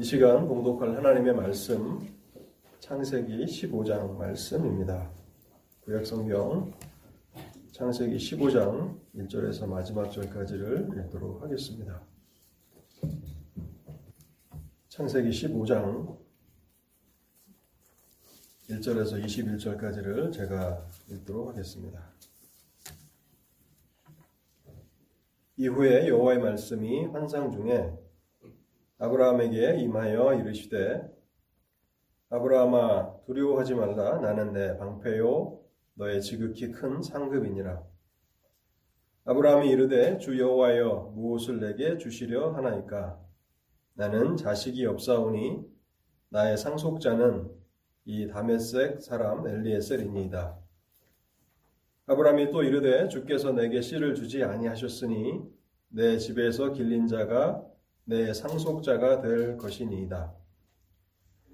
이 시간 봉독할 하나님의 말씀, 창세기 15장 말씀입니다. 구약성경 창세기 15장 1절에서 마지막 절까지를 읽도록 하겠습니다. 창세기 15장 1절에서 21절까지를 제가 읽도록 하겠습니다. 이후에 여호와의 말씀이 환상 중에 아브라함에게 임하여 이르시되 아브라함아 두려워하지 말라. 나는 내 방패요 너의 지극히 큰 상급이니라. 아브라함이 이르되 주 여호와여 무엇을 내게 주시려 하나이까? 나는 자식이 없사오니 나의 상속자는 이 다메섹 사람 엘리에셀이니이다. 아브라함이 또 이르되 주께서 내게 씨를 주지 아니하셨으니 내 집에서 길린 자가 내 상속자가 될 것이니이다.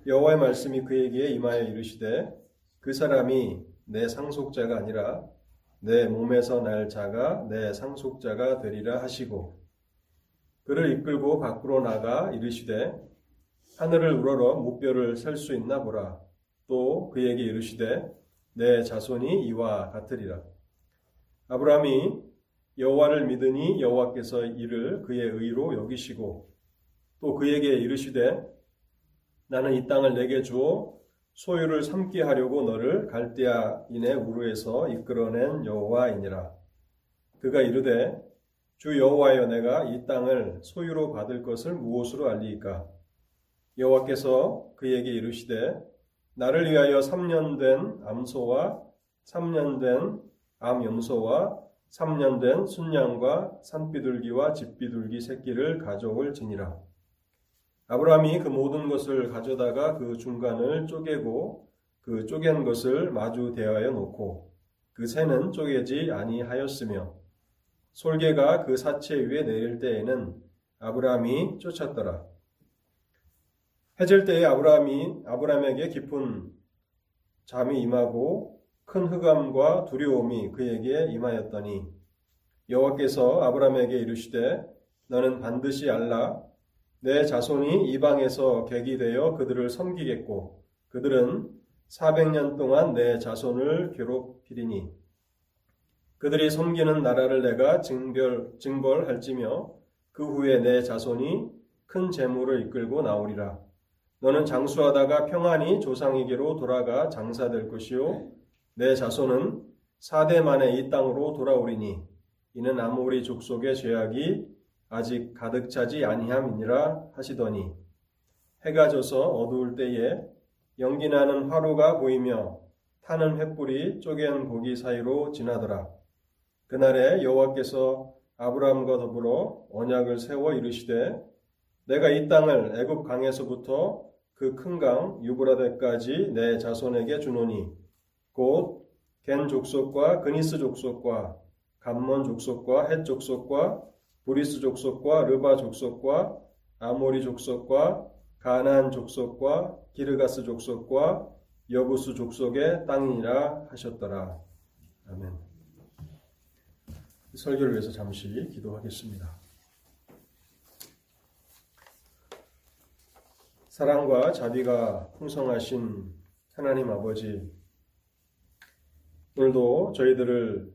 여호와의 말씀이 그에게 임하여 이르시되 그 사람이 내 상속자가 아니라 내 몸에서 날 자가 내 상속자가 되리라 하시고 그를 이끌고 밖으로 나가 이르시되 하늘을 우러러 무뼈를 셀 수 있나 보라. 또 그에게 이르시되 내 자손이 이와 같으리라. 아브라함이 여호와를 믿으니 여호와께서 이를 그의 의로 여기시고 또 그에게 이르시되 나는 이 땅을 내게 주어 소유를 삼게 하려고 너를 갈대아인의 우르에서 이끌어낸 여호와이니라. 그가 이르되 주 여호와여 내가 이 땅을 소유로 받을 것을 무엇으로 알리이까? 여호와께서 그에게 이르시되 나를 위하여 3년 된 암소와 3년 된 암염소와 3년 된 순양과 산비둘기와 집비둘기 새끼를 가져올지니라. 아브라함이 그 모든 것을 가져다가 그 중간을 쪼개고 그 쪼갠 것을 마주 대하여 놓고 그 새는 쪼개지 아니하였으며 솔개가 그 사체 위에 내릴 때에는 아브라함이 쫓았더라. 해질 때에 아브라함에게 깊은 잠이 임하고 큰 흑암과 두려움이 그에게 임하였더니 여호와께서 아브라함에게 이르시되 너는 반드시 알라. 내 자손이 이방에서 객이 되어 그들을 섬기겠고 그들은 400년 동안 내 자손을 괴롭히리니 그들이 섬기는 나라를 내가 징벌할지며 그 후에 내 자손이 큰 재물을 이끌고 나오리라. 너는 장수하다가 평안히 조상에게로 돌아가 장사될 것이요 내 자손은 4대 만에 이 땅으로 돌아오리니 이는 아모리 족속의 죄악이 아직 가득 차지 아니함이니라 하시더니 해가 져서 어두울 때에 연기 나는 화로가 보이며 타는 횃불이 쪼갠 고기 사이로 지나더라. 그날에 여호와께서 아브라함과 더불어 언약을 세워 이르시되 내가 이 땅을 애굽 강에서부터 그 큰 강 유브라데까지 내 자손에게 주노니 곧 겐 족속과 그니스 족속과 감몬 족속과 헷 족속과 브리스 족속과 르바 족속과 아모리 족속과 가나안 족속과 기르가스 족속과 여부스 족속의 땅이니라 하셨더라. 아멘. 설교를 위해서 잠시 기도하겠습니다. 사랑과 자비가 풍성하신 하나님 아버지, 오늘도 저희들을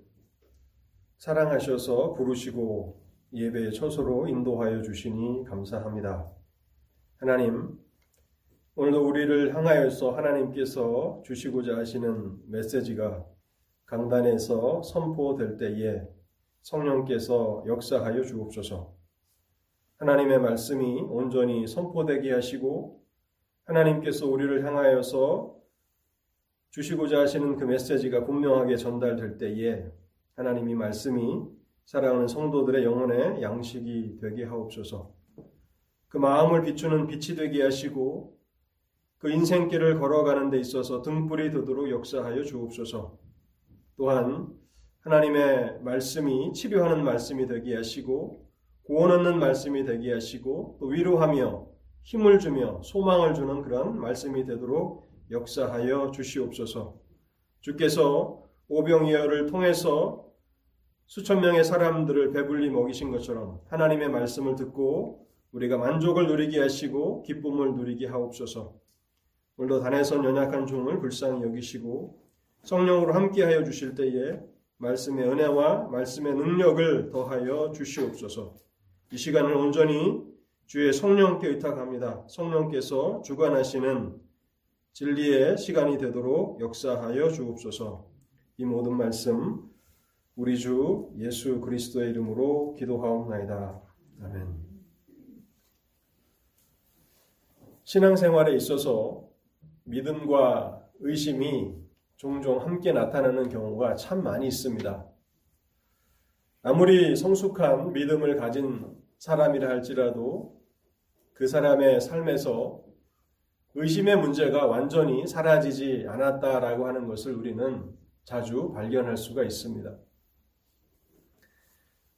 사랑하셔서 부르시고 예배의 처소로 인도하여 주시니 감사합니다. 하나님, 오늘도 우리를 향하여서 하나님께서 주시고자 하시는 메시지가 강단에서 선포될 때에 성령께서 역사하여 주옵소서. 하나님의 말씀이 온전히 선포되게 하시고 하나님께서 우리를 향하여서 주시고자 하시는 그 메시지가 분명하게 전달될 때에 하나님이 말씀이 사랑하는 성도들의 영혼의 양식이 되게 하옵소서. 그 마음을 비추는 빛이 되게 하시고 그 인생길을 걸어가는 데 있어서 등불이 되도록 역사하여 주옵소서. 또한 하나님의 말씀이 치료하는 말씀이 되게 하시고 구원 얻는 말씀이 되게 하시고 또 위로하며 힘을 주며 소망을 주는 그런 말씀이 되도록 역사하여 주시옵소서. 주께서 오병이어를 통해서 수천 명의 사람들을 배불리 먹이신 것처럼 하나님의 말씀을 듣고 우리가 만족을 누리게 하시고 기쁨을 누리게 하옵소서. 오늘도 단에선 연약한 종을 불쌍히 여기시고 성령으로 함께하여 주실 때에 말씀의 은혜와 말씀의 능력을 더하여 주시옵소서. 이 시간을 온전히 주의 성령께 의탁합니다. 성령께서 주관하시는 진리의 시간이 되도록 역사하여 주옵소서. 이 모든 말씀 우리 주 예수 그리스도의 이름으로 기도하옵나이다. 아멘. 신앙생활에 있어서 믿음과 의심이 종종 함께 나타나는 경우가 참 많이 있습니다. 아무리 성숙한 믿음을 가진 사람이라 할지라도 그 사람의 삶에서 의심의 문제가 완전히 사라지지 않았다라고 하는 것을 우리는 자주 발견할 수가 있습니다.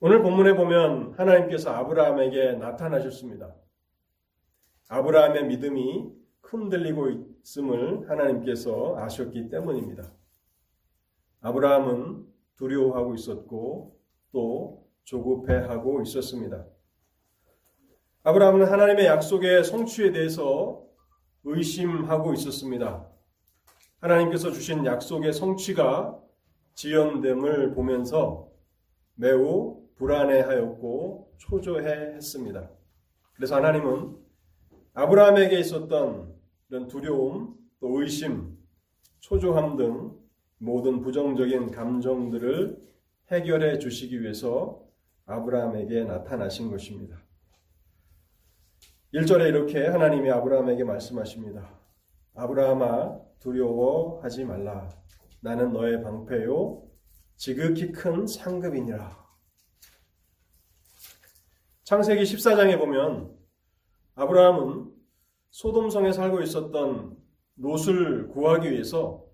오늘 본문에 보면 하나님께서 아브라함에게 나타나셨습니다. 아브라함의 믿음이 흔들리고 있음을 하나님께서 아셨기 때문입니다. 아브라함은 두려워하고 있었고 또 조급해하고 있었습니다. 아브라함은 하나님의 약속의 성취에 대해서 의심하고 있었습니다. 하나님께서 주신 약속의 성취가 지연됨을 보면서 매우 불안해하였고 초조해했습니다. 그래서 하나님은 아브라함에게 있었던 이런 두려움, 또 의심, 초조함 등 모든 부정적인 감정들을 해결해 주시기 위해서 아브라함에게 나타나신 것입니다. 1절에 이렇게 하나님이 아브라함에게 말씀하십니다. 아브라함아, 두려워하지 말라. 나는 너의 방패요 지극히 큰 상급이니라. 창세기 14장에 보면 아브라함은 소돔성에 살고 있었던 롯을 구하기 위해서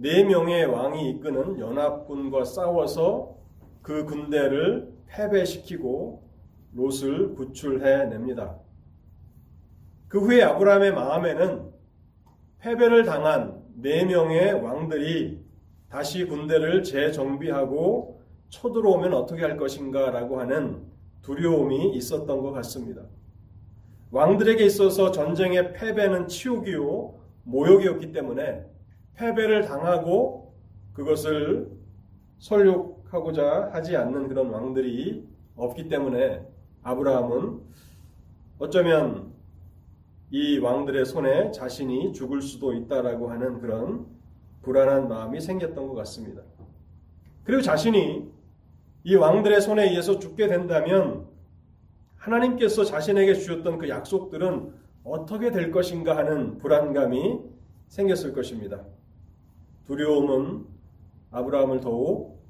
4명의 왕이 이끄는 연합군과 싸워서 그 군대를 패배시키고 롯을 구출해냅니다. 그 후에 아브라함의 마음에는 패배를 당한 4명의 왕들이 다시 군대를 재정비하고 쳐들어오면 어떻게 할 것인가 라고 하는 두려움이 있었던 것 같습니다. 왕들에게 있어서 전쟁의 패배는 치욕이요 모욕이었기 때문에 패배를 당하고 그것을 설욕하고자 하지 않는 그런 왕들이 없기 때문에 아브라함은 어쩌면 이 왕들의 손에 자신이 죽을 수도 있다라고 하는 그런 불안한 마음이 생겼던 것 같습니다. 그리고 자신이 이 왕들의 손에 의해서 죽게 된다면 하나님께서 자신에게 주셨던 그 약속들은 어떻게 될 것인가 하는 불안감이 생겼을 것입니다. 두려움은 아브라함을 더욱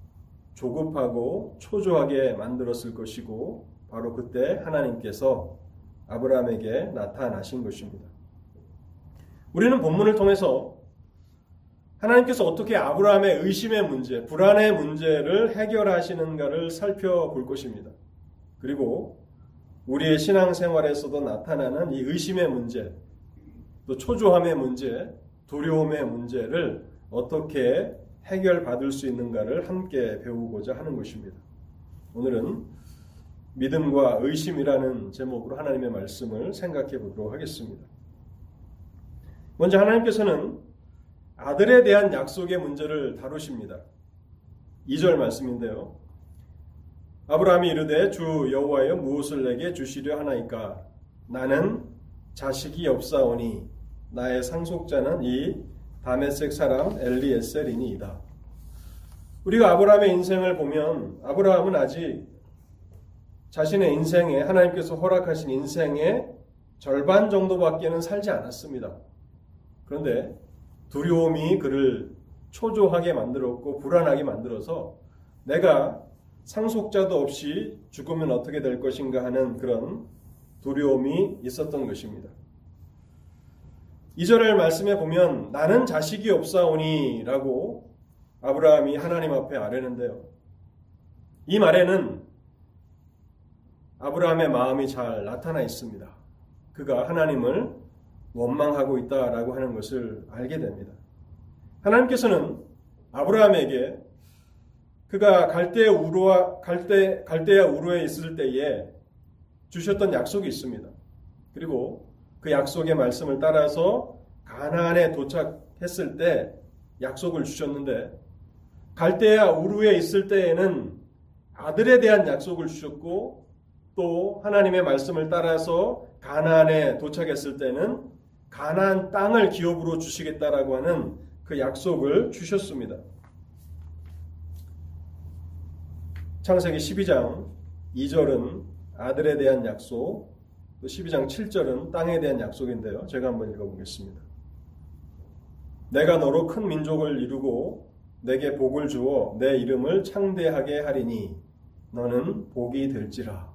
조급하고 초조하게 만들었을 것이고 바로 그때 하나님께서 아브라함에게 나타나신 것입니다. 우리는 본문을 통해서 하나님께서 어떻게 아브라함의 의심의 문제, 불안의 문제를 해결하시는가를 살펴볼 것입니다. 그리고 우리의 신앙생활에서도 나타나는 이 의심의 문제, 또 초조함의 문제, 두려움의 문제를 어떻게 해결받을 수 있는가를 함께 배우고자 하는 것입니다. 오늘은 믿음과 의심이라는 제목으로 하나님의 말씀을 생각해 보도록 하겠습니다. 먼저 하나님께서는 아들에 대한 약속의 문제를 다루십니다. 2절 말씀인데요. 아브라함이 이르되 주 여호와여 무엇을 내게 주시려 하나이까? 나는 자식이 없사오니 나의 상속자는 이 다메섹 사람 엘리에셀이니이다. 우리가 아브라함의 인생을 보면 아브라함은 아직 자신의 인생에 하나님께서 허락하신 인생의 절반 정도밖에는 살지 않았습니다. 그런데 두려움이 그를 초조하게 만들었고 불안하게 만들어서 내가 상속자도 없이 죽으면 어떻게 될 것인가 하는 그런 두려움이 있었던 것입니다. 2절의 말씀에 보면 나는 자식이 없사오니 라고 아브라함이 하나님 앞에 아뢰는데요. 이 말에는 아브라함의 마음이 잘 나타나 있습니다. 그가 하나님을 원망하고 있다라고 하는 것을 알게 됩니다. 하나님께서는 아브라함에게 그가 갈대아 우르에 있을 때에 주셨던 약속이 있습니다. 그리고 그 약속의 말씀을 따라서 가나안에 도착했을 때 약속을 주셨는데, 갈대아 우르에 있을 때에는 아들에 대한 약속을 주셨고, 또 하나님의 말씀을 따라서 가나안에 도착했을 때는 가나안 땅을 기업으로 주시겠다라고 하는 그 약속을 주셨습니다. 창세기 12장 2절은 아들에 대한 약속, 또 12장 7절은 땅에 대한 약속인데요. 제가 한번 읽어보겠습니다. 내가 너로 큰 민족을 이루고 내게 복을 주어 내 이름을 창대하게 하리니 너는 복이 될지라.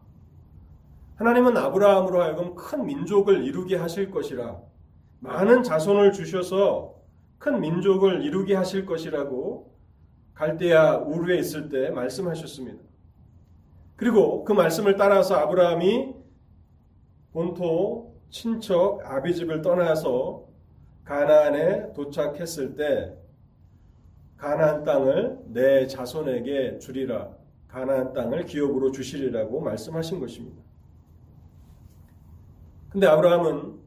하나님은 아브라함으로 하여금 큰 민족을 이루게 하실 것이라, 많은 자손을 주셔서 큰 민족을 이루게 하실 것이라고 갈대아 우르에 있을 때 말씀하셨습니다. 그리고 그 말씀을 따라서 아브라함이 본토 친척 아비집을 떠나서 가나안에 도착했을 때 가나안 땅을 내 자손에게 주리라, 가나안 땅을 기업으로 주시리라고 말씀하신 것입니다. 근데 아브라함은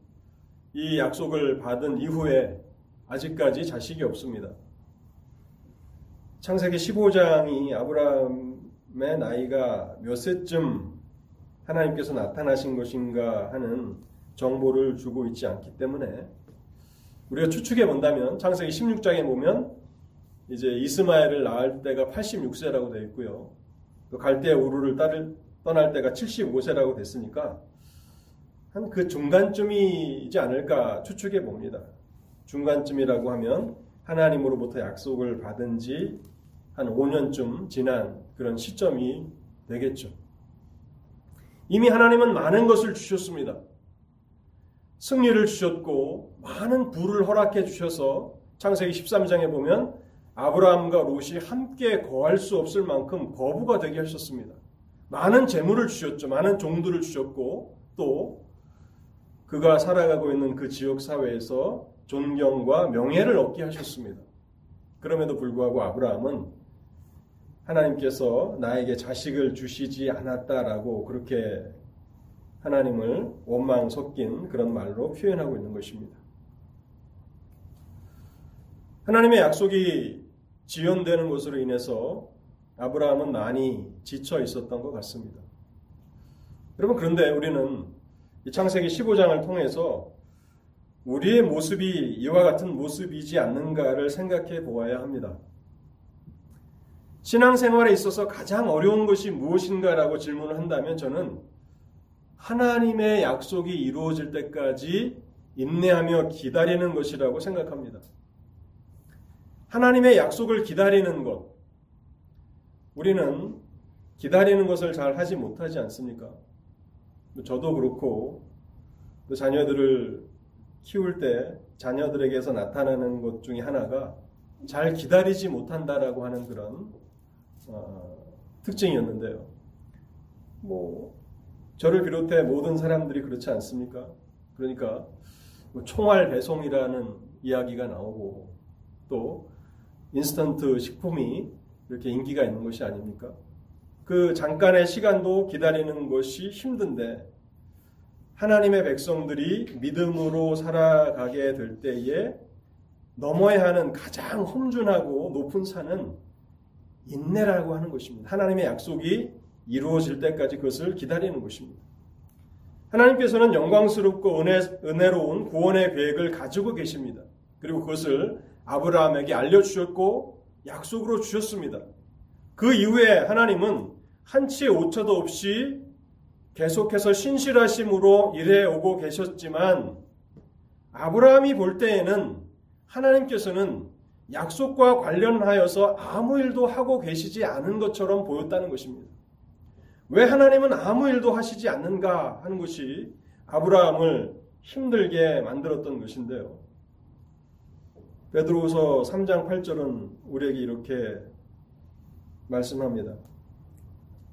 이 약속을 받은 이후에 아직까지 자식이 없습니다. 창세기 15장이 아브라함의 나이가 몇 세쯤 하나님께서 나타나신 것인가 하는 정보를 주고 있지 않기 때문에 우리가 추측해 본다면 창세기 16장에 보면 이제 이스마엘을 낳을 때가 86세라고 되어 있고요. 또 갈대아 우르를 떠날 때가 75세라고 됐으니까 한 그 중간쯤이지 않을까 추측해 봅니다. 중간쯤이라고 하면 하나님으로부터 약속을 받은 지 한 5년쯤 지난 그런 시점이 되겠죠. 이미 하나님은 많은 것을 주셨습니다. 승리를 주셨고 많은 부를 허락해 주셔서 창세기 13장에 보면 아브라함과 롯이 함께 거할 수 없을 만큼 거부가 되게 하셨습니다. 많은 재물을 주셨죠. 많은 종들을 주셨고 또 그가 살아가고 있는 그 지역 사회에서 존경과 명예를 얻게 하셨습니다. 그럼에도 불구하고 아브라함은 하나님께서 나에게 자식을 주시지 않았다라고 그렇게 하나님을 원망 섞인 그런 말로 표현하고 있는 것입니다. 하나님의 약속이 지연되는 것으로 인해서 아브라함은 많이 지쳐 있었던 것 같습니다. 여러분, 그런데 우리는 이 창세기 15장을 통해서 우리의 모습이 이와 같은 모습이지 않는가를 생각해 보아야 합니다. 신앙생활에 있어서 가장 어려운 것이 무엇인가라고 질문을 한다면 저는 하나님의 약속이 이루어질 때까지 인내하며 기다리는 것이라고 생각합니다. 하나님의 약속을 기다리는 것, 우리는 기다리는 것을 잘 하지 못하지 않습니까? 저도 그렇고 또 자녀들을 키울 때 자녀들에게서 나타나는 것 중에 하나가 잘 기다리지 못한다라고 하는 그런 특징이었는데요. 저를 비롯해 모든 사람들이 그렇지 않습니까? 그러니까 총알 배송이라는 이야기가 나오고 또 인스턴트 식품이 이렇게 인기가 있는 것이 아닙니까? 그 잠깐의 시간도 기다리는 것이 힘든데 하나님의 백성들이 믿음으로 살아가게 될 때에 넘어야 하는 가장 험준하고 높은 산은 인내라고 하는 것입니다. 하나님의 약속이 이루어질 때까지 그것을 기다리는 것입니다. 하나님께서는 영광스럽고 은혜로운 구원의 계획을 가지고 계십니다. 그리고 그것을 아브라함에게 알려주셨고 약속으로 주셨습니다. 그 이후에 하나님은 한치의 오차도 없이 계속해서 신실하심으로 일해오고 계셨지만 아브라함이 볼 때에는 하나님께서는 약속과 관련하여서 아무 일도 하고 계시지 않은 것처럼 보였다는 것입니다. 왜 하나님은 아무 일도 하시지 않는가 하는 것이 아브라함을 힘들게 만들었던 것인데요. 베드로후서 3장 8절은 우리에게 이렇게 말씀합니다.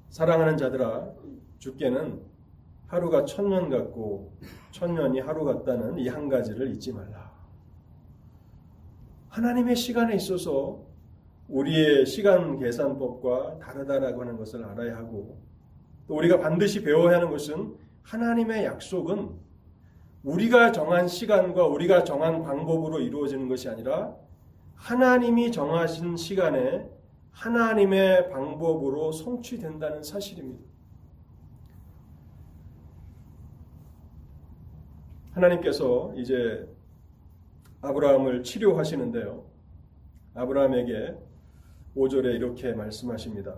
사랑하는 자들아, 주께는 하루가 천년 같고 천년이 하루 같다는 이 한 가지를 잊지 말라. 하나님의 시간에 있어서 우리의 시간 계산법과 다르다라고 하는 것을 알아야 하고 또 우리가 반드시 배워야 하는 것은 하나님의 약속은 우리가 정한 시간과 우리가 정한 방법으로 이루어지는 것이 아니라 하나님이 정하신 시간에 하나님의 방법으로 성취된다는 사실입니다. 하나님께서 이제 아브라함을 치료하시는데요. 아브라함에게 5절에 이렇게 말씀하십니다.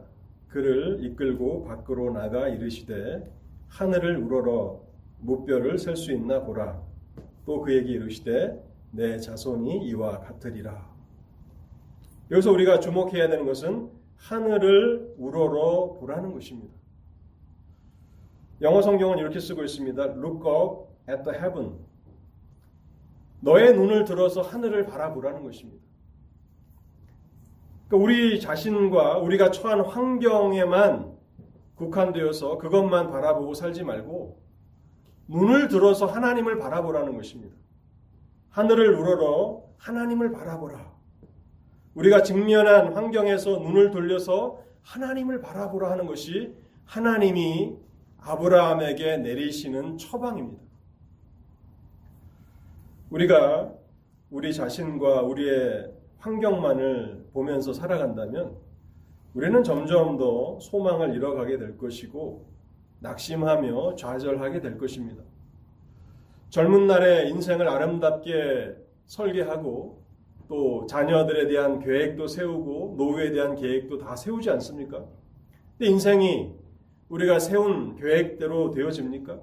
그를 이끌고 밖으로 나가 이르시되 하늘을 우러러 무뼈를 셀 수 있나 보라. 또 그에게 이르시되 내 자손이 이와 같으리라. 여기서 우리가 주목해야 되는 것은 하늘을 우러러 보라는 것입니다. 영어 성경은 이렇게 쓰고 있습니다. Look up at the heaven. 너의 눈을 들어서 하늘을 바라보라는 것입니다. 그러니까 우리 자신과 우리가 처한 환경에만 국한되어서 그것만 바라보고 살지 말고 눈을 들어서 하나님을 바라보라는 것입니다. 하늘을 우러러 하나님을 바라보라. 우리가 직면한 환경에서 눈을 돌려서 하나님을 바라보라 하는 것이 하나님이 아브라함에게 내리시는 처방입니다. 우리가 우리 자신과 우리의 환경만을 보면서 살아간다면 우리는 점점 더 소망을 잃어가게 될 것이고 낙심하며 좌절하게 될 것입니다. 젊은 날에 인생을 아름답게 설계하고 또 자녀들에 대한 계획도 세우고 노후에 대한 계획도 다 세우지 않습니까? 근데 인생이 우리가 세운 계획대로 되어집니까?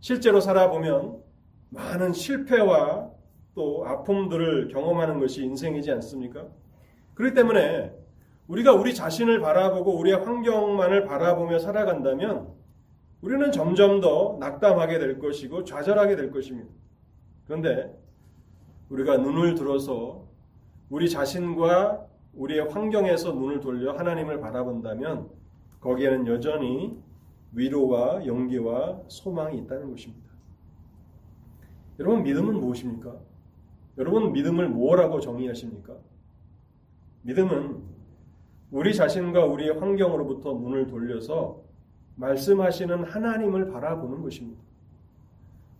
실제로 살아보면 많은 실패와 또 아픔들을 경험하는 것이 인생이지 않습니까? 그렇기 때문에 우리가 우리 자신을 바라보고 우리의 환경만을 바라보며 살아간다면 우리는 점점 더 낙담하게 될 것이고 좌절하게 될 것입니다. 그런데 우리가 눈을 들어서 우리 자신과 우리의 환경에서 눈을 돌려 하나님을 바라본다면 거기에는 여전히 위로와 용기와 소망이 있다는 것입니다. 여러분, 믿음은 무엇입니까? 여러분, 믿음을 뭐라고 정의하십니까? 믿음은 우리 자신과 우리의 환경으로부터 눈을 돌려서 말씀하시는 하나님을 바라보는 것입니다.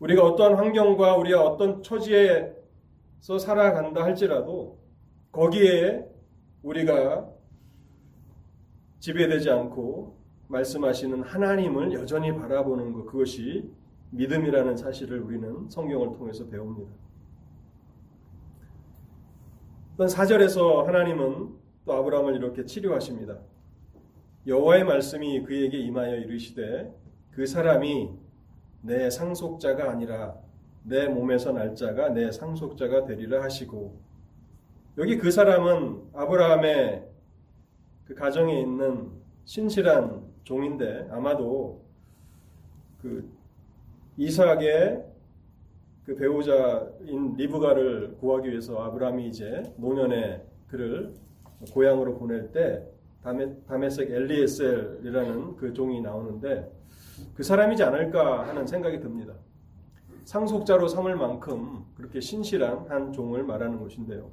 우리가 어떠한 환경과 우리가 어떤 처지에서 살아간다 할지라도 거기에 우리가 지배되지 않고 말씀하시는 하나님을 여전히 바라보는 것, 그것이 믿음이라는 사실을 우리는 성경을 통해서 배웁니다. 또한 4절에서 하나님은 또 아브라함을 이렇게 치료하십니다. 여호와의 말씀이 그에게 임하여 이르시되 그 사람이 내 상속자가 아니라 내 몸에서 날 자가 내 상속자가 되리라 하시고, 여기 그 사람은 아브라함의 그 가정에 있는 신실한 종인데 아마도 그 이삭의 그 배우자인 리브가를 구하기 위해서 아브라함이 이제 노년에 그를 고향으로 보낼 때 다메섹 엘리에셀이라는 그 종이 나오는데 그 사람이지 않을까 하는 생각이 듭니다. 상속자로 삼을 만큼 그렇게 신실한 한 종을 말하는 것인데요.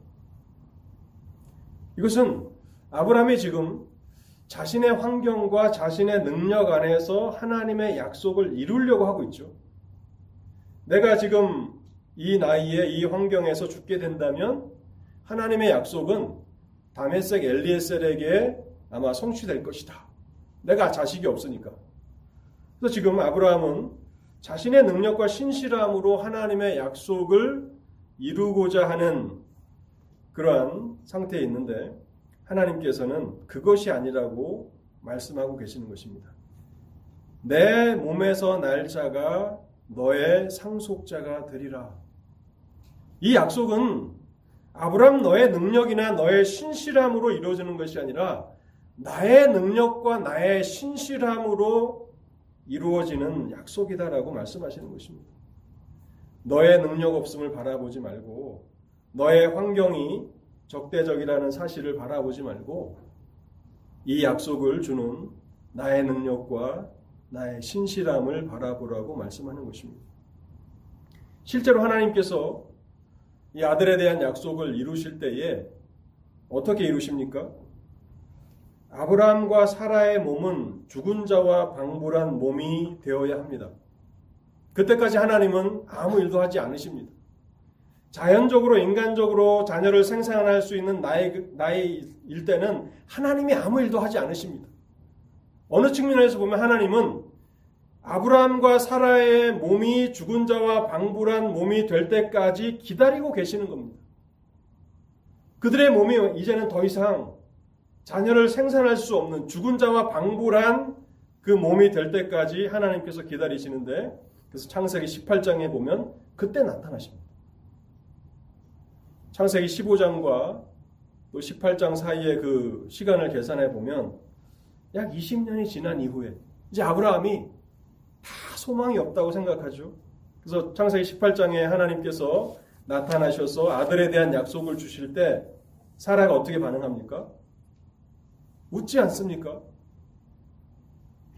이것은 아브라함이 지금 자신의 환경과 자신의 능력 안에서 하나님의 약속을 이루려고 하고 있죠. 내가 지금 이 나이에 이 환경에서 죽게 된다면 하나님의 약속은 다메섹 엘리에셀에게 아마 성취될 것이다. 내가 자식이 없으니까. 그래서 지금 아브라함은 자신의 능력과 신실함으로 하나님의 약속을 이루고자 하는 그러한 상태에 있는데 하나님께서는 그것이 아니라고 말씀하고 계시는 것입니다. 내 몸에서 날 자가 너의 상속자가 되리라. 이 약속은 아브라함 너의 능력이나 너의 신실함으로 이루어지는 것이 아니라 나의 능력과 나의 신실함으로 이루어지는 약속이다라고 말씀하시는 것입니다. 너의 능력 없음을 바라보지 말고 너의 환경이 적대적이라는 사실을 바라보지 말고 이 약속을 주는 나의 능력과 나의 신실함을 바라보라고 말씀하는 것입니다. 실제로 하나님께서 이 아들에 대한 약속을 이루실 때에 어떻게 이루십니까? 아브라함과 사라의 몸은 죽은 자와 방불한 몸이 되어야 합니다. 그때까지 하나님은 아무 일도 하지 않으십니다. 자연적으로 인간적으로 자녀를 생산할 수 있는 나이일 때는 하나님이 아무 일도 하지 않으십니다. 어느 측면에서 보면 하나님은 아브라함과 사라의 몸이 죽은 자와 방불한 몸이 될 때까지 기다리고 계시는 겁니다. 그들의 몸이 이제는 더 이상 자녀를 생산할 수 없는 죽은 자와 방불한 그 몸이 될 때까지 하나님께서 기다리시는데, 그래서 창세기 18장에 보면 그때 나타나십니다. 창세기 15장과 또 18장 사이의 그 시간을 계산해 보면 약 20년이 지난 이후에 이제 아브라함이 다 소망이 없다고 생각하죠. 그래서 창세기 18장에 하나님께서 나타나셔서 아들에 대한 약속을 주실 때 사라가 어떻게 반응합니까? 웃지 않습니까?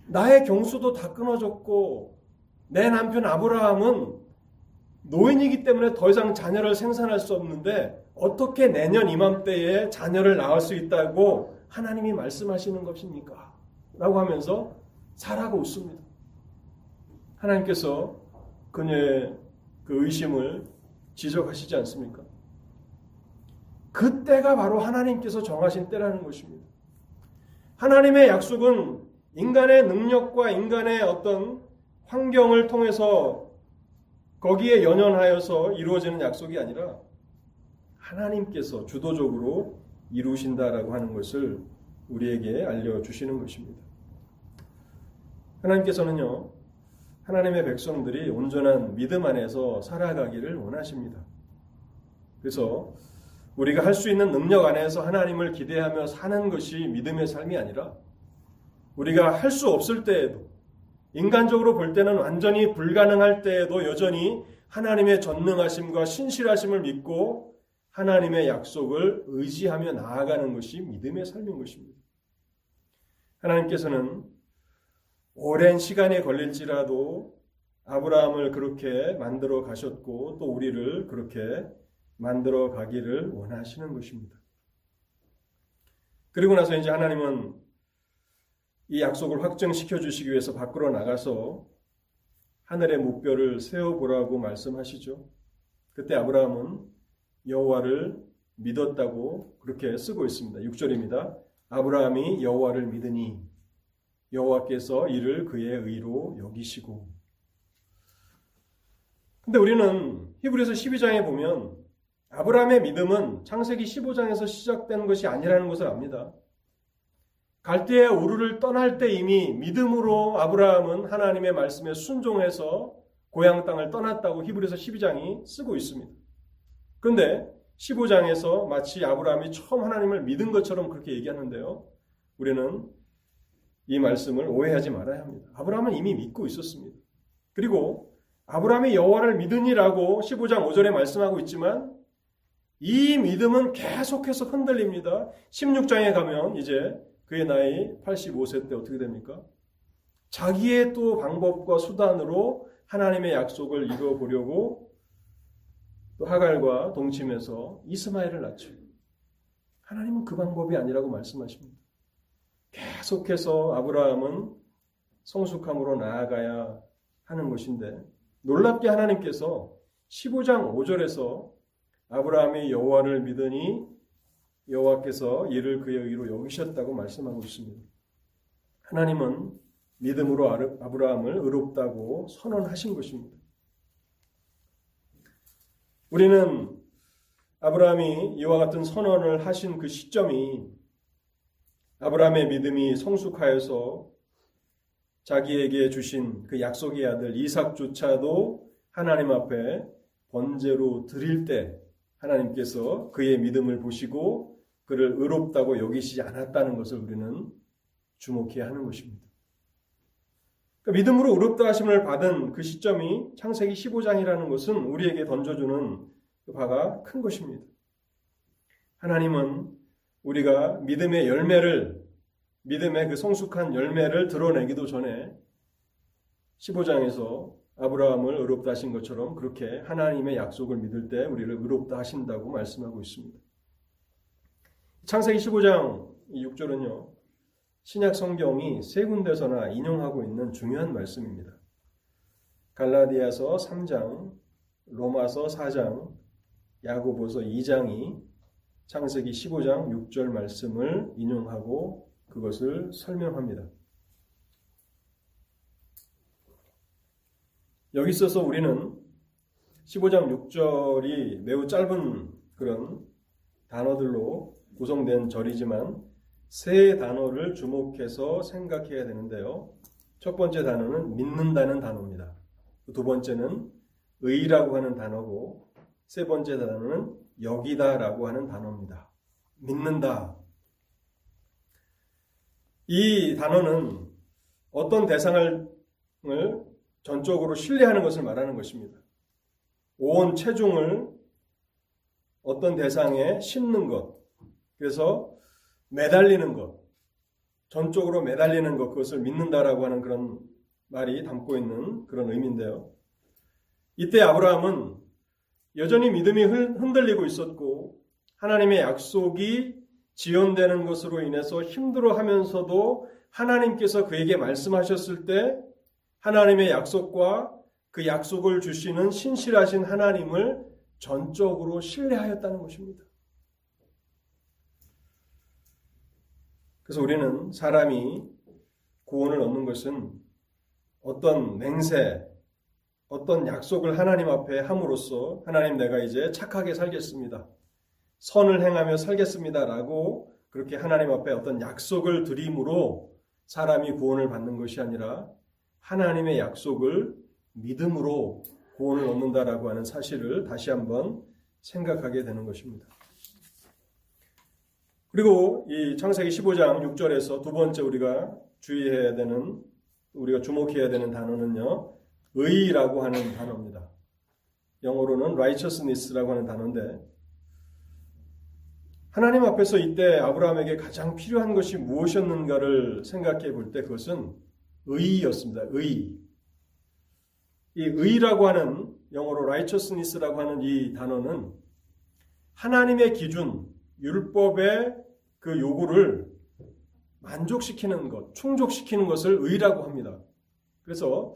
나의 경수도 다 끊어졌고 내 남편 아브라함은 노인이기 때문에 더 이상 자녀를 생산할 수 없는데 어떻게 내년 이맘때에 자녀를 낳을 수 있다고 하나님이 말씀하시는 것입니까? 라고 하면서 사라가 웃습니다. 하나님께서 그녀의 그 의심을 지적하시지 않습니까? 그때가 바로 하나님께서 정하신 때라는 것입니다. 하나님의 약속은 인간의 능력과 인간의 어떤 환경을 통해서 거기에 연연하여서 이루어지는 약속이 아니라 하나님께서 주도적으로 이루신다라고 하는 것을 우리에게 알려주시는 것입니다. 하나님께서는요, 하나님의 백성들이 온전한 믿음 안에서 살아가기를 원하십니다. 그래서 우리가 할 수 있는 능력 안에서 하나님을 기대하며 사는 것이 믿음의 삶이 아니라, 우리가 할 수 없을 때에도, 인간적으로 볼 때는 완전히 불가능할 때에도 여전히 하나님의 전능하심과 신실하심을 믿고 하나님의 약속을 의지하며 나아가는 것이 믿음의 삶인 것입니다. 하나님께서는 오랜 시간에 걸릴지라도 아브라함을 그렇게 만들어 가셨고 또 우리를 그렇게 만들어 가기를 원하시는 것입니다. 그리고 나서 이제 하나님은 이 약속을 확증시켜 주시기 위해서 밖으로 나가서 하늘의 목뼈를 세어보라고 말씀하시죠. 그때 아브라함은 여호와를 믿었다고 그렇게 쓰고 있습니다. 6절입니다. 아브라함이 여호와를 믿으니 여호와께서 이를 그의 의로 여기시고. 근데 우리는 히브리서 12장에 보면 아브라함의 믿음은 창세기 15장에서 시작된 것이 아니라는 것을 압니다. 갈대아 우르를 떠날 때 이미 믿음으로 아브라함은 하나님의 말씀에 순종해서 고향 땅을 떠났다고 히브리서 12장이 쓰고 있습니다. 그런데 15장에서 마치 아브라함이 처음 하나님을 믿은 것처럼 그렇게 얘기하는데요, 우리는 이 말씀을 오해하지 말아야 합니다. 아브라함은 이미 믿고 있었습니다. 그리고 아브라함이 여호와를 믿으니라고 15장 5절에 말씀하고 있지만 이 믿음은 계속해서 흔들립니다. 16장에 가면 이제 그의 나이 85세 때 어떻게 됩니까? 자기의 또 방법과 수단으로 하나님의 약속을 이루어보려고 또 하갈과 동침해서 이스마엘을 낳죠. 하나님은 그 방법이 아니라고 말씀하십니다. 계속해서 아브라함은 성숙함으로 나아가야 하는 것인데, 놀랍게 하나님께서 15장 5절에서 아브라함이 여호와를 믿으니 여호와께서 이를 그의 의로 여기셨다고 말씀하고 있습니다. 하나님은 믿음으로 아브라함을 의롭다고 선언하신 것입니다. 우리는 아브라함이 이와 같은 선언을 하신 그 시점이 아브라함의 믿음이 성숙하여서 자기에게 주신 그 약속의 아들 이삭조차도 하나님 앞에 번제로 드릴 때 하나님께서 그의 믿음을 보시고 그를 의롭다고 여기시지 않았다는 것을 우리는 주목해야 하는 것입니다. 그러니까 믿음으로 의롭다 하심을 받은 그 시점이 창세기 15장이라는 것은 우리에게 던져주는 그 바가 큰 것입니다. 하나님은 우리가 믿음의 열매를, 믿음의 그 성숙한 열매를 드러내기도 전에 15장에서 아브라함을 의롭다 하신 것처럼 그렇게 하나님의 약속을 믿을 때 우리를 의롭다 하신다고 말씀하고 있습니다. 창세기 15장 6절은요, 신약 성경이 세 군데서나 인용하고 있는 중요한 말씀입니다. 갈라디아서 3장, 로마서 4장, 야고보서 2장이 창세기 15장 6절 말씀을 인용하고 그것을 설명합니다. 여기 있어서 우리는 15장 6절이 매우 짧은 그런 단어들로 구성된 절이지만 세 단어를 주목해서 생각해야 되는데요. 첫 번째 단어는 믿는다는 단어입니다. 두 번째는 의라고 하는 단어고 세 번째 단어는 여기다 라고 하는 단어입니다. 믿는다. 이 단어는 어떤 대상을 전적으로 신뢰하는 것을 말하는 것입니다. 온 체중을 어떤 대상에 싣는 것, 그래서 매달리는 것, 전적으로 매달리는 것, 그것을 믿는다라고 하는 그런 말이 담고 있는 그런 의미인데요. 이때 아브라함은 여전히 믿음이 흔들리고 있었고 하나님의 약속이 지연되는 것으로 인해서 힘들어하면서도 하나님께서 그에게 말씀하셨을 때 하나님의 약속과 그 약속을 주시는 신실하신 하나님을 전적으로 신뢰하였다는 것입니다. 그래서 우리는 사람이 구원을 얻는 것은 어떤 맹세, 어떤 약속을 하나님 앞에 함으로써 하나님 내가 이제 착하게 살겠습니다. 선을 행하며 살겠습니다. 라고 그렇게 하나님 앞에 어떤 약속을 드림으로 사람이 구원을 받는 것이 아니라 하나님의 약속을 믿음으로 구원을 얻는다라고 하는 사실을 다시 한번 생각하게 되는 것입니다. 그리고 이 창세기 15장 6절에서 두 번째 우리가 주의해야 되는, 우리가 주목해야 되는 단어는요, 의라고 하는 단어입니다. 영어로는 righteousness라고 하는 단어인데, 하나님 앞에서 이때 아브라함에게 가장 필요한 것이 무엇이었는가를 생각해 볼 때 그것은 의였습니다. 의. 이 의라고 하는, 영어로 righteousness라고 하는 이 단어는 하나님의 기준, 율법의 그 요구를 만족시키는 것, 충족시키는 것을 의라고 합니다. 그래서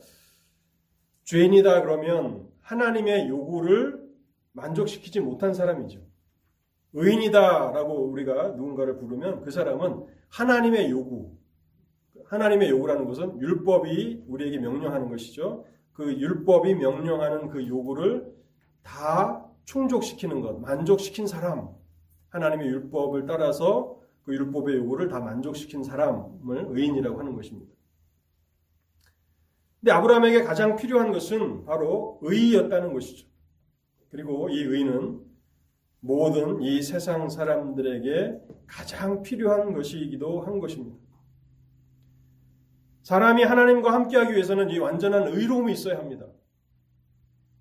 죄인이다 그러면 하나님의 요구를 만족시키지 못한 사람이죠. 의인이다라고 우리가 누군가를 부르면 그 사람은 하나님의 요구, 하나님의 요구라는 것은 율법이 우리에게 명령하는 것이죠. 그 율법이 명령하는 그 요구를 다 충족시키는 것, 만족시킨 사람, 하나님의 율법을 따라서 그 율법의 요구를 다 만족시킨 사람을 의인이라고 하는 것입니다. 근데 아브라함에게 가장 필요한 것은 바로 의였다는 것이죠. 그리고 이 의는 모든 이 세상 사람들에게 가장 필요한 것이기도 한 것입니다. 사람이 하나님과 함께하기 위해서는 이 완전한 의로움이 있어야 합니다.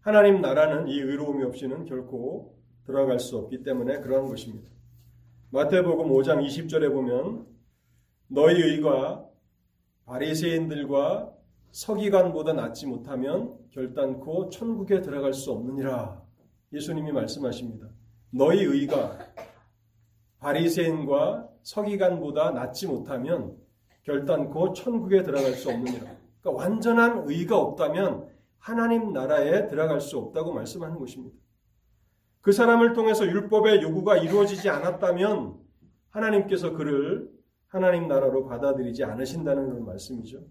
하나님 나라는 이 의로움이 없이는 결코 들어갈 수 없기 때문에 그러한 것입니다. 마태복음 5장 20절에 보면 너희 의가 바리새인들과 서기관보다 낫지 못하면 결단코 천국에 들어갈 수 없느니라. 예수님이 말씀하십니다. 너희 의가 바리새인과 서기관보다 낫지 못하면 결단코 천국에 들어갈 수 없느니라. 그러니까 완전한 의가 없다면 하나님 나라에 들어갈 수 없다고 말씀하는 것입니다. 그 사람을 통해서 율법의 요구가 이루어지지 않았다면 하나님께서 그를 하나님 나라로 받아들이지 않으신다는 그런 말씀이죠.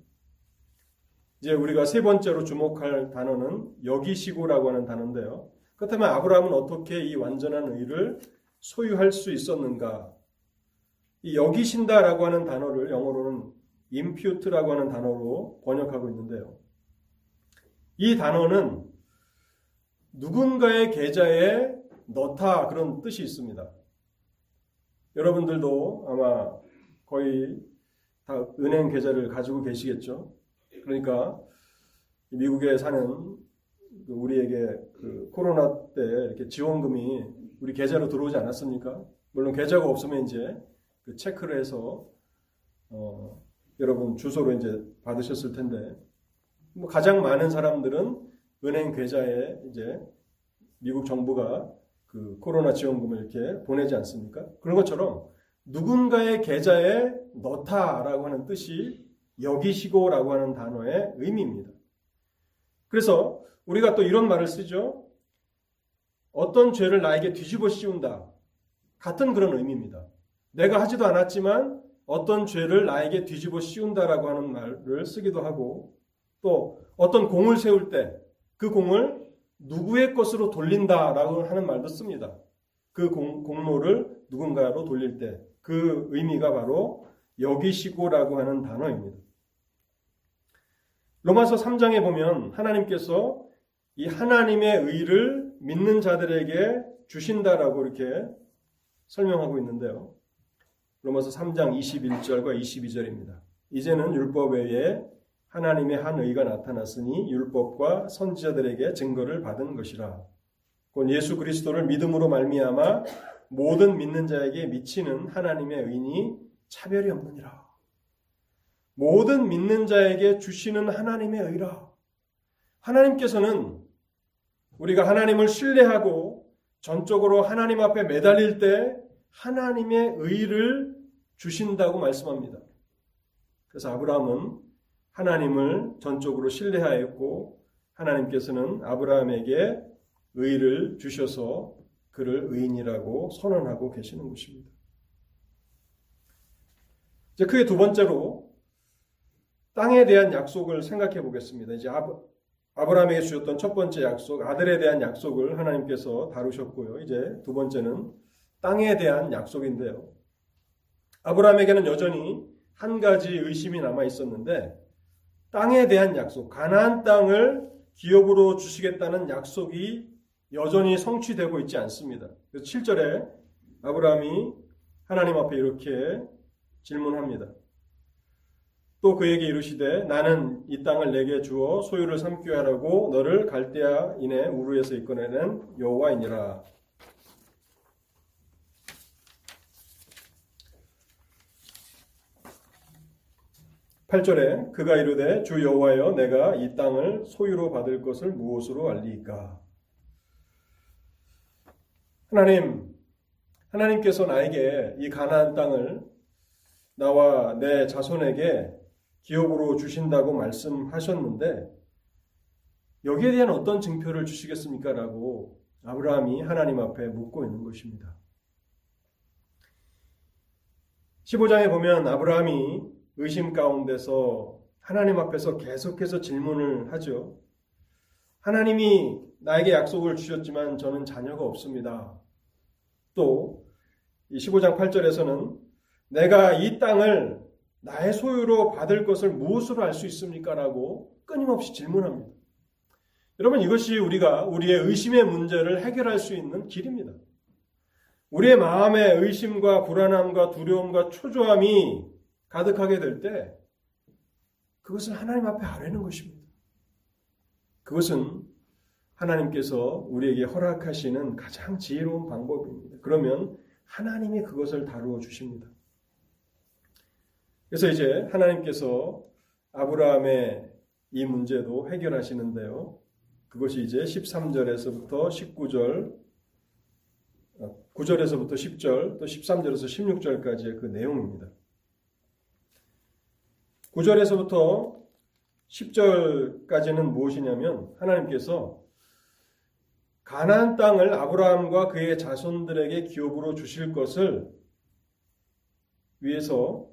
이제 우리가 세 번째로 주목할 단어는 여기시고라고 하는 단어인데요. 그렇다면 아브라함은 어떻게 이 완전한 의를 소유할 수 있었는가? 이 여기신다라고 하는 단어를 영어로는 impute라고 하는 단어로 번역하고 있는데요. 이 단어는 누군가의 계좌에 넣다 그런 뜻이 있습니다. 여러분들도 아마 거의 다 은행 계좌를 가지고 계시겠죠. 그러니까 미국에 사는 우리에게 그 코로나 때 이렇게 지원금이 우리 계좌로 들어오지 않았습니까? 물론 계좌가 없으면 이제 그 체크를 해서 여러분 주소로 이제 받으셨을 텐데 뭐 가장 많은 사람들은 은행 계좌에 이제 미국 정부가 그 코로나 지원금을 이렇게 보내지 않습니까? 그런 것처럼 누군가의 계좌에 넣다라고 하는 뜻이 여기시고라고 하는 단어의 의미입니다. 그래서 우리가 또 이런 말을 쓰죠. 어떤 죄를 나에게 뒤집어 씌운다. 같은 그런 의미입니다. 내가 하지도 않았지만 어떤 죄를 나에게 뒤집어 씌운다라고 하는 말을 쓰기도 하고, 또 어떤 공을 세울 때 그 공을 누구의 것으로 돌린다라고 하는 말도 씁니다. 그 공로를 누군가로 돌릴 때 그 의미가 바로 여기시고라고 하는 단어입니다. 로마서 3장에 보면 하나님께서 이 하나님의 의를 믿는 자들에게 주신다라고 이렇게 설명하고 있는데요. 로마서 3장 21절과 22절입니다. 이제는 율법 외에 하나님의 한 의가 나타났으니 율법과 선지자들에게 증거를 받은 것이라. 곧 예수 그리스도를 믿음으로 말미암아 모든 믿는 자에게 미치는 하나님의 의인이 차별이 없느니라. 모든 믿는 자에게 주시는 하나님의 의라. 하나님께서는 우리가 하나님을 신뢰하고 전적으로 하나님 앞에 매달릴 때 하나님의 의를 주신다고 말씀합니다. 그래서 아브라함은 하나님을 전적으로 신뢰하였고 하나님께서는 아브라함에게 의를 주셔서 그를 의인이라고 선언하고 계시는 것입니다. 이제 크게 두 번째로 땅에 대한 약속을 생각해 보겠습니다. 이제 아브라함에게 주셨던 첫 번째 약속, 아들에 대한 약속을 하나님께서 다루셨고요. 이제 두 번째는 땅에 대한 약속인데요. 아브라함에게는 여전히 한 가지 의심이 남아 있었는데 땅에 대한 약속, 가나안 땅을 기업으로 주시겠다는 약속이 여전히 성취되고 있지 않습니다. 그래서 7절에 아브라함이 하나님 앞에 이렇게 질문합니다. 또 그에게 이르시되 나는 이 땅을 내게 주어 소유를 삼게 하라고 너를 갈대아인의 우르에서 이끌어낸 여호와이니라. (8절에) 그가 이르되 주 여호와여 내가 이 땅을 소유로 받을 것을 무엇으로 알리까? 하나님께서 나에게 이 가나안 땅을 나와 내 자손에게 기업으로 주신다고 말씀하셨는데 여기에 대한 어떤 증표를 주시겠습니까? 라고 아브라함이 하나님 앞에 묻고 있는 것입니다. 15장에 보면 아브라함이 의심 가운데서 하나님 앞에서 계속해서 질문을 하죠. 하나님이 나에게 약속을 주셨지만 저는 자녀가 없습니다. 또 15장 8절에서는 내가 이 땅을 나의 소유로 받을 것을 무엇으로 알 수 있습니까? 라고 끊임없이 질문합니다. 여러분, 이것이 우리가 우리의 의심의 문제를 해결할 수 있는 길입니다. 우리의 마음의 의심과 불안함과 두려움과 초조함이 가득하게 될 때 그것을 하나님 앞에 아뢰는 것입니다. 그것은 하나님께서 우리에게 허락하시는 가장 지혜로운 방법입니다. 그러면 하나님이 그것을 다루어 주십니다. 그래서 이제 하나님께서 아브라함의 이 문제도 해결하시는데요. 그것이 이제 13절에서부터 19절, 9절에서부터 10절, 또 13절에서 16절까지의 그 내용입니다. 9절에서부터 10절까지는 무엇이냐면 하나님께서 가나안 땅을 아브라함과 그의 자손들에게 기업으로 주실 것을 위해서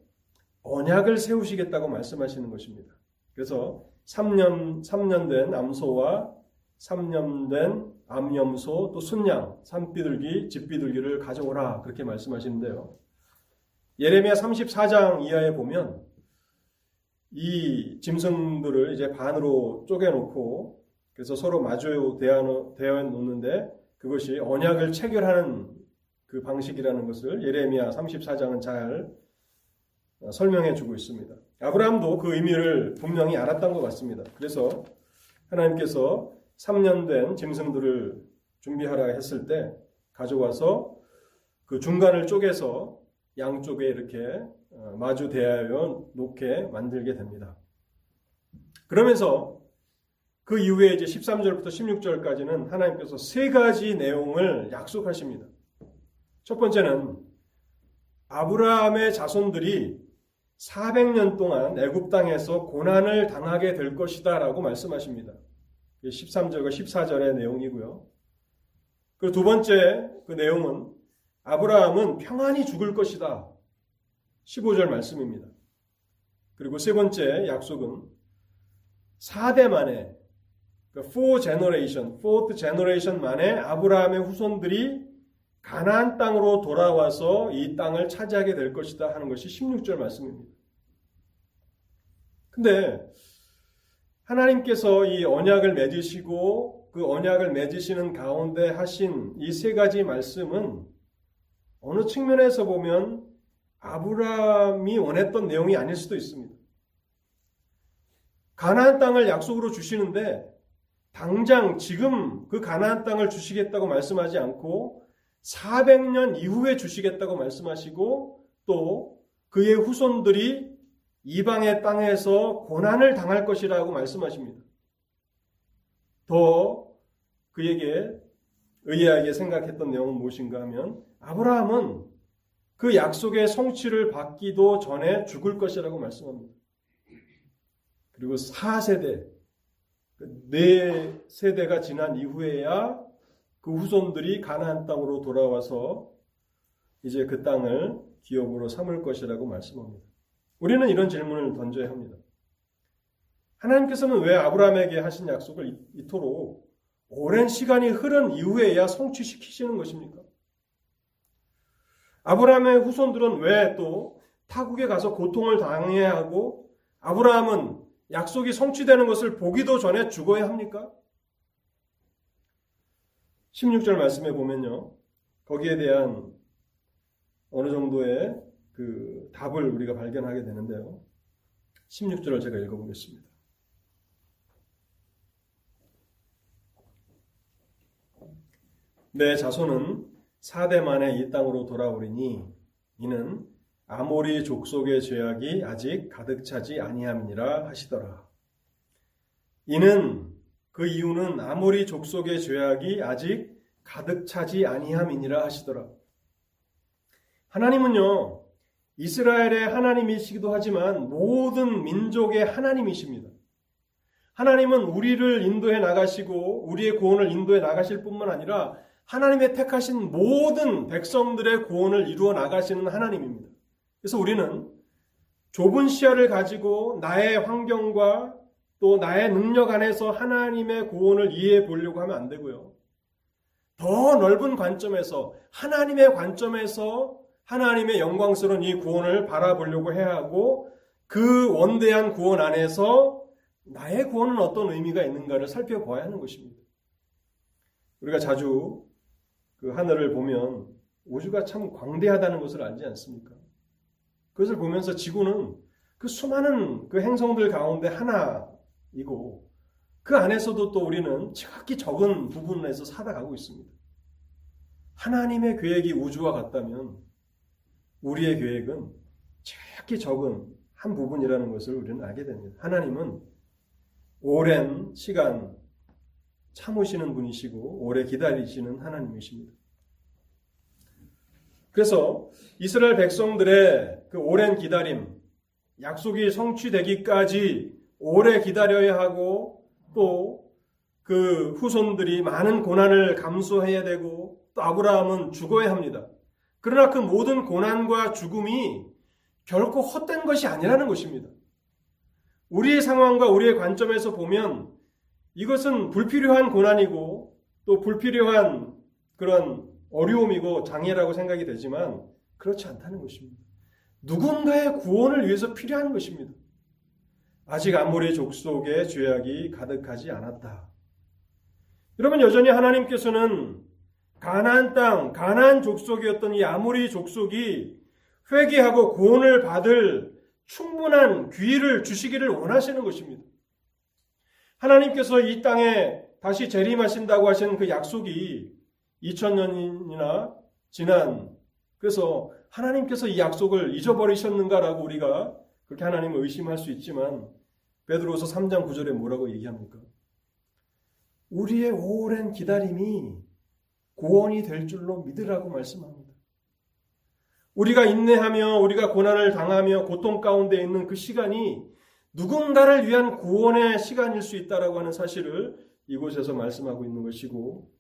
언약을 세우시겠다고 말씀하시는 것입니다. 그래서 3년 된 암소와 3년 된 암염소 또 순양, 산비둘기, 집비둘기를 가져오라 그렇게 말씀하시는데요. 예레미야 34장 이하에 보면 이 짐승들을 이제 반으로 쪼개놓고 그래서 서로 마주 대하놓는데 그것이 언약을 체결하는 그 방식이라는 것을 예레미야 34장은 잘 설명해주고 있습니다. 아브라함도 그 의미를 분명히 알았던 것 같습니다. 그래서 하나님께서 3년 된 짐승들을 준비하라 했을 때 가져와서 그 중간을 쪼개서 양쪽에 이렇게 마주 대하여 놓게 만들게 됩니다. 그러면서 그 이후에 이제 13절부터 16절까지는 하나님께서 세 가지 내용을 약속하십니다. 첫 번째는 아브라함의 자손들이 400년 동안 애굽 땅에서 고난을 당하게 될 것이다 라고 말씀하십니다. 13절과 14절의 내용이고요. 그리고 두 번째 그 내용은 아브라함은 평안히 죽을 것이다. 15절 말씀입니다. 그리고 세 번째 약속은 4대 만에, 그러니까 4th generation 만에 아브라함의 후손들이 가나안 땅으로 돌아와서 이 땅을 차지하게 될 것이다 하는 것이 16절 말씀입니다. 근데 하나님께서 이 언약을 맺으시고 그 언약을 맺으시는 가운데 하신 이 세 가지 말씀은 어느 측면에서 보면 아브라함이 원했던 내용이 아닐 수도 있습니다. 가나안 땅을 약속으로 주시는데 당장 지금 그 가나안 땅을 주시겠다고 말씀하지 않고 400년 이후에 주시겠다고 말씀하시고 또 그의 후손들이 이방의 땅에서 고난을 당할 것이라고 말씀하십니다. 더 그에게 의아하게 생각했던 내용은 무엇인가 하면 아브라함은 그 약속의 성취를 받기도 전에 죽을 것이라고 말씀합니다. 그리고 4세대, 4세대가 지난 이후에야 그 후손들이 가나안 땅으로 돌아와서 이제 그 땅을 기업으로 삼을 것이라고 말씀합니다. 우리는 이런 질문을 던져야 합니다. 하나님께서는 왜 아브라함에게 하신 약속을 이토록 오랜 시간이 흐른 이후에야 성취시키시는 것입니까? 아브라함의 후손들은 왜 또 타국에 가서 고통을 당해야 하고 아브라함은 약속이 성취되는 것을 보기도 전에 죽어야 합니까? 16절 말씀에 보면요. 거기에 대한 어느 정도의 그 답을 우리가 발견하게 되는데요. 16절을 제가 읽어보겠습니다. 내 자손은 4대 만에 이 땅으로 돌아오리니 이는 아모리 족속의 죄악이 아직 가득 차지 아니함이라 하시더라. 이는 그 이유는 아모리 족속의 죄악이 아직 가득 차지 아니함이니라 하시더라. 하나님은요. 이스라엘의 하나님이시기도 하지만 모든 민족의 하나님이십니다. 하나님은 우리를 인도해 나가시고 우리의 구원을 인도해 나가실 뿐만 아니라 하나님의 택하신 모든 백성들의 구원을 이루어 나가시는 하나님입니다. 그래서 우리는 좁은 시야를 가지고 나의 환경과 또 나의 능력 안에서 하나님의 구원을 이해해 보려고 하면 안 되고요. 더 넓은 관점에서 하나님의 관점에서 하나님의 영광스러운 이 구원을 바라보려고 해야 하고 그 원대한 구원 안에서 나의 구원은 어떤 의미가 있는가를 살펴봐야 하는 것입니다. 우리가 자주 그 하늘을 보면 우주가 참 광대하다는 것을 알지 않습니까? 그것을 보면서 지구는 그 수많은 그 행성들 가운데 하나이고 그 안에서도 또 우리는 지극히 적은 부분에서 살아가고 있습니다. 하나님의 계획이 우주와 같다면 우리의 계획은 지극히 적은 한 부분이라는 것을 우리는 알게 됩니다. 하나님은 오랜 시간 참으시는 분이시고 오래 기다리시는 하나님이십니다. 그래서 이스라엘 백성들의 그 오랜 기다림, 약속이 성취되기까지 오래 기다려야 하고 또 그 후손들이 많은 고난을 감수해야 되고 또 아브라함은 죽어야 합니다. 그러나 그 모든 고난과 죽음이 결코 헛된 것이 아니라는 것입니다. 우리의 상황과 우리의 관점에서 보면 이것은 불필요한 고난이고 또 불필요한 그런 어려움이고 장애라고 생각이 되지만 그렇지 않다는 것입니다. 누군가의 구원을 위해서 필요한 것입니다. 아직 아모리 족속의 죄악이 가득하지 않았다. 여러분 여전히 하나님께서는 가나안 땅, 가나안 족속이었던 이 아모리 족속이 회개하고 구원을 받을 충분한 기회를 주시기를 원하시는 것입니다. 하나님께서 이 땅에 다시 재림하신다고 하신 그 약속이 2000년이나 지난, 그래서 하나님께서 이 약속을 잊어버리셨는가라고 우리가 그렇게 하나님을 의심할 수 있지만 베드로서 3장 9절에 뭐라고 얘기합니까? 우리의 오랜 기다림이 구원이 될 줄로 믿으라고 말씀합니다. 우리가 인내하며 우리가 고난을 당하며 고통 가운데 있는 그 시간이 누군가를 위한 구원의 시간일 수 있다라고 하는 사실을 이곳에서 말씀하고 있는 것이고,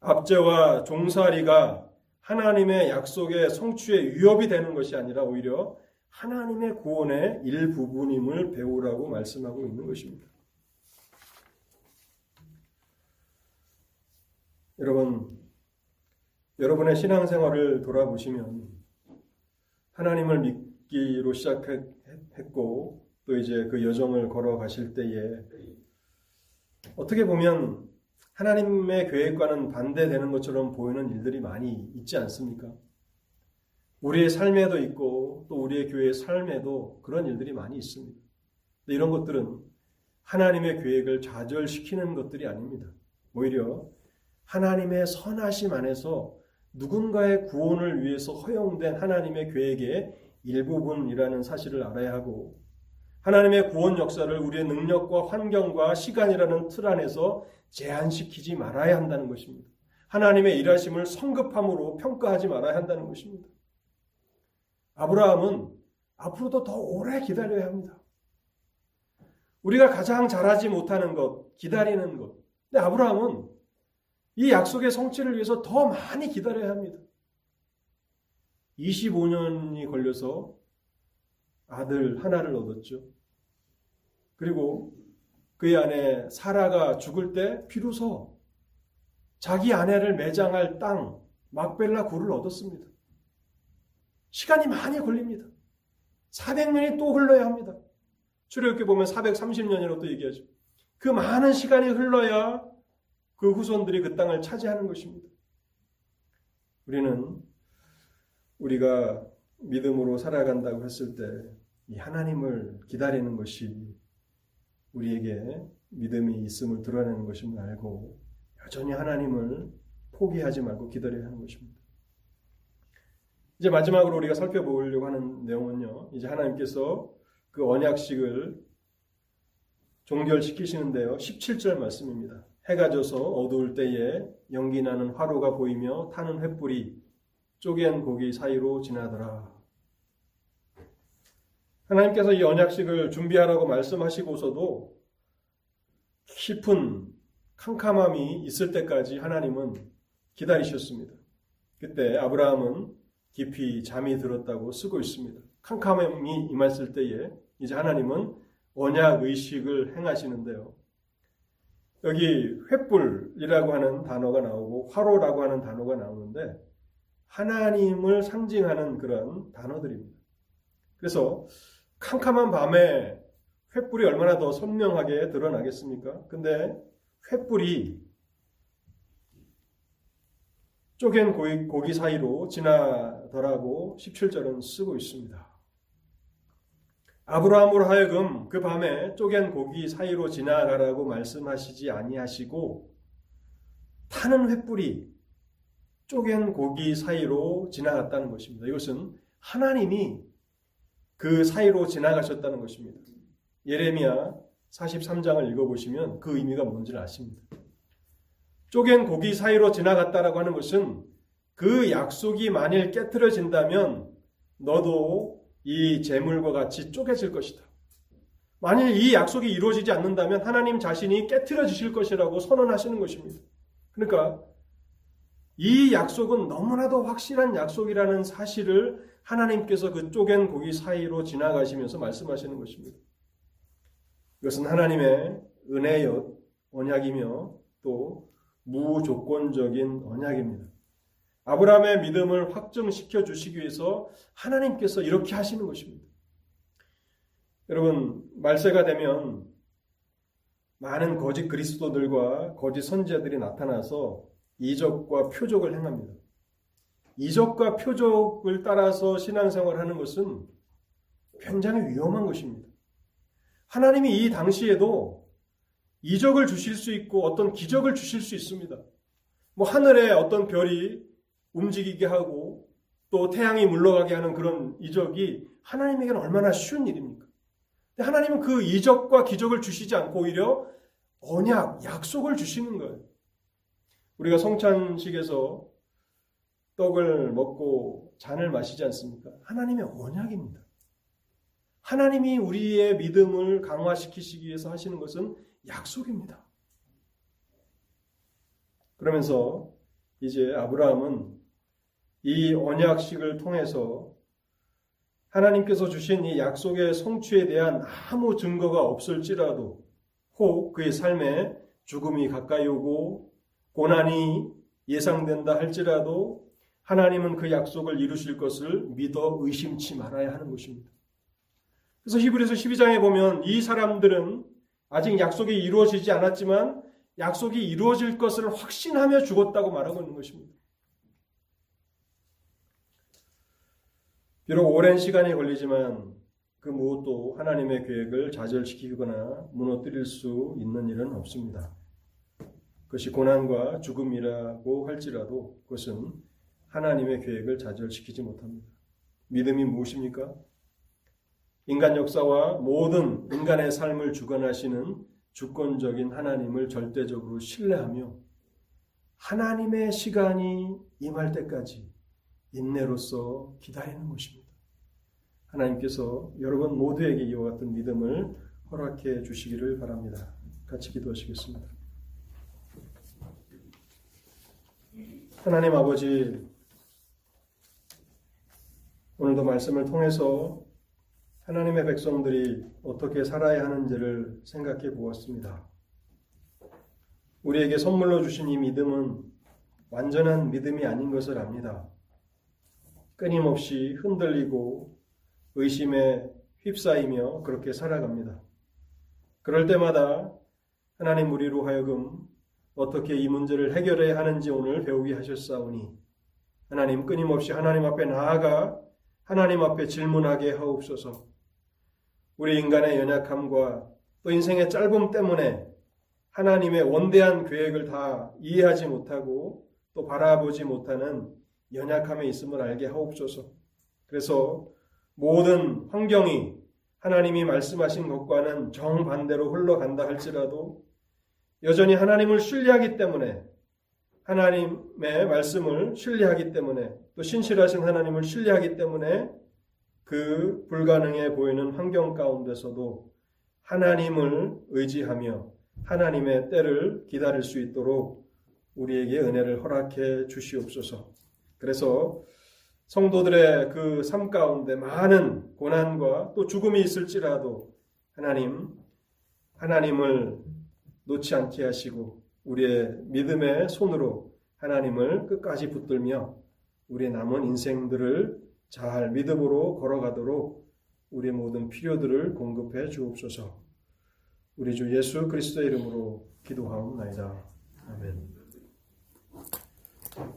압제와 종살이가 하나님의 약속의 성취에 위협이 되는 것이 아니라 오히려 하나님의 구원의 일부분임을 배우라고 말씀하고 있는 것입니다. 여러분, 여러분의 신앙생활을 돌아보시면 하나님을 믿기로 시작했고 또 이제 그 여정을 걸어가실 때에 어떻게 보면 하나님의 계획과는 반대되는 것처럼 보이는 일들이 많이 있지 않습니까? 우리의 삶에도 있고 또 우리의 교회의 삶에도 그런 일들이 많이 있습니다. 근데 이런 것들은 하나님의 계획을 좌절시키는 것들이 아닙니다. 오히려 하나님의 선하심 안에서 누군가의 구원을 위해서 허용된 하나님의 계획의 일부분이라는 사실을 알아야 하고, 하나님의 구원 역사를 우리의 능력과 환경과 시간이라는 틀 안에서 제한시키지 말아야 한다는 것입니다. 하나님의 일하심을 성급함으로 평가하지 말아야 한다는 것입니다. 아브라함은 앞으로도 더 오래 기다려야 합니다. 우리가 가장 잘하지 못하는 것, 기다리는 것. 근데 아브라함은 이 약속의 성취를 위해서 더 많이 기다려야 합니다. 25년이 걸려서 아들 하나를 얻었죠. 그리고 그의 아내 사라가 죽을 때 비로소 자기 아내를 매장할 땅 막벨라 굴을 얻었습니다. 시간이 많이 걸립니다. 400년이 또 흘러야 합니다. 출애굽기 보면 430년이라고 또 얘기하죠. 그 많은 시간이 흘러야 그 후손들이 그 땅을 차지하는 것입니다. 우리가 믿음으로 살아간다고 했을 때 이 하나님을 기다리는 것이 우리에게 믿음이 있음을 드러내는 것임을 알고 여전히 하나님을 포기하지 말고 기다려야 하는 것입니다. 이제 마지막으로 우리가 살펴보려고 하는 내용은요, 이제 하나님께서 그 언약식을 종결시키시는데요, 17절 말씀입니다. 해가 져서 어두울 때에 연기 나는 화로가 보이며 타는 횃불이 쪼갠 고기 사이로 지나더라. 하나님께서 이 언약식을 준비하라고 말씀하시고서도 깊은 캄캄함이 있을 때까지 하나님은 기다리셨습니다. 그때 아브라함은 깊이 잠이 들었다고 쓰고 있습니다. 캄캄함이 임했을 때에 이제 하나님은 언약의식을 행하시는데요. 여기 횃불이라고 하는 단어가 나오고 화로라고 하는 단어가 나오는데 하나님을 상징하는 그런 단어들입니다. 그래서 캄캄한 밤에 횃불이 얼마나 더 선명하게 드러나겠습니까? 근데 횃불이 쪼갠 고기 사이로 지나더라고 17절은 쓰고 있습니다. 아브라함으로 하여금 그 밤에 쪼갠 고기 사이로 지나가라고 말씀하시지 아니하시고 타는 횃불이 쪼갠 고기 사이로 지나갔다는 것입니다. 이것은 하나님이 그 사이로 지나가셨다는 것입니다. 예레미야 43장을 읽어보시면 그 의미가 뭔지를 아십니다. 쪼갠 고기 사이로 지나갔다라고 하는 것은 그 약속이 만일 깨트려진다면 너도 이 재물과 같이 쪼개질 것이다. 만일 이 약속이 이루어지지 않는다면 하나님 자신이 깨트려 주실 것이라고 선언하시는 것입니다. 그러니까 이 약속은 너무나도 확실한 약속이라는 사실을 하나님께서 그 쪼갠 고기 사이로 지나가시면서 말씀하시는 것입니다. 이것은 하나님의 은혜의 언약이며 또 무조건적인 언약입니다. 아브라함의 믿음을 확증시켜 주시기 위해서 하나님께서 이렇게 하시는 것입니다. 여러분, 말세가 되면 많은 거짓 그리스도들과 거짓 선지자들이 나타나서 이적과 표적을 행합니다. 이적과 표적을 따라서 신앙생활을 하는 것은 굉장히 위험한 것입니다. 하나님이 이 당시에도 이적을 주실 수 있고 어떤 기적을 주실 수 있습니다. 하늘에 어떤 별이 움직이게 하고 또 태양이 물러가게 하는 그런 이적이 하나님에게는 얼마나 쉬운 일입니까? 근데 하나님은 그 이적과 기적을 주시지 않고 오히려 언약, 약속을 주시는 거예요. 우리가 성찬식에서 떡을 먹고 잔을 마시지 않습니까? 하나님의 언약입니다. 하나님이 우리의 믿음을 강화시키시기 위해서 하시는 것은 약속입니다. 그러면서 이제 아브라함은 이 언약식을 통해서 하나님께서 주신 이 약속의 성취에 대한 아무 증거가 없을지라도 혹 그의 삶에 죽음이 가까이 오고 고난이 예상된다 할지라도 하나님은 그 약속을 이루실 것을 믿어 의심치 말아야 하는 것입니다. 그래서 히브리서 12장에 보면 이 사람들은 아직 약속이 이루어지지 않았지만 약속이 이루어질 것을 확신하며 죽었다고 말하고 있는 것입니다. 비록 오랜 시간이 걸리지만 그 무엇도 하나님의 계획을 좌절시키거나 무너뜨릴 수 있는 일은 없습니다. 그것이 고난과 죽음이라고 할지라도 그것은 하나님의 계획을 좌절시키지 못합니다. 믿음이 무엇입니까? 인간 역사와 모든 인간의 삶을 주관하시는 주권적인 하나님을 절대적으로 신뢰하며 하나님의 시간이 임할 때까지 인내로써 기다리는 것입니다. 하나님께서 여러분 모두에게 이와 같은 믿음을 허락해 주시기를 바랍니다. 같이 기도하시겠습니다. 하나님 아버지, 오늘도 말씀을 통해서 하나님의 백성들이 어떻게 살아야 하는지를 생각해 보았습니다. 우리에게 선물로 주신 이 믿음은 완전한 믿음이 아닌 것을 압니다. 끊임없이 흔들리고 의심에 휩싸이며 그렇게 살아갑니다. 그럴 때마다 하나님 우리로 하여금 어떻게 이 문제를 해결해야 하는지 오늘 배우게 하셨사오니 하나님 끊임없이 하나님 앞에 나아가 하나님 앞에 질문하게 하옵소서. 우리 인간의 연약함과 또 인생의 짧음 때문에 하나님의 원대한 계획을 다 이해하지 못하고 또 바라보지 못하는 연약함에 있음을 알게 하옵소서. 그래서 모든 환경이 하나님이 말씀하신 것과는 정반대로 흘러간다 할지라도 여전히 하나님을 신뢰하기 때문에 하나님의 말씀을 신뢰하기 때문에 또 신실하신 하나님을 신뢰하기 때문에 그 불가능해 보이는 환경 가운데서도 하나님을 의지하며 하나님의 때를 기다릴 수 있도록 우리에게 은혜를 허락해 주시옵소서. 그래서 성도들의 그 삶 가운데 많은 고난과 또 죽음이 있을지라도 하나님을 놓지 않게 하시고 우리의 믿음의 손으로 하나님을 끝까지 붙들며 우리의 남은 인생들을 잘 믿음으로 걸어가도록 우리의 모든 필요들을 공급해 주옵소서. 우리 주 예수 그리스도의 이름으로 기도하옵나이다. 아멘.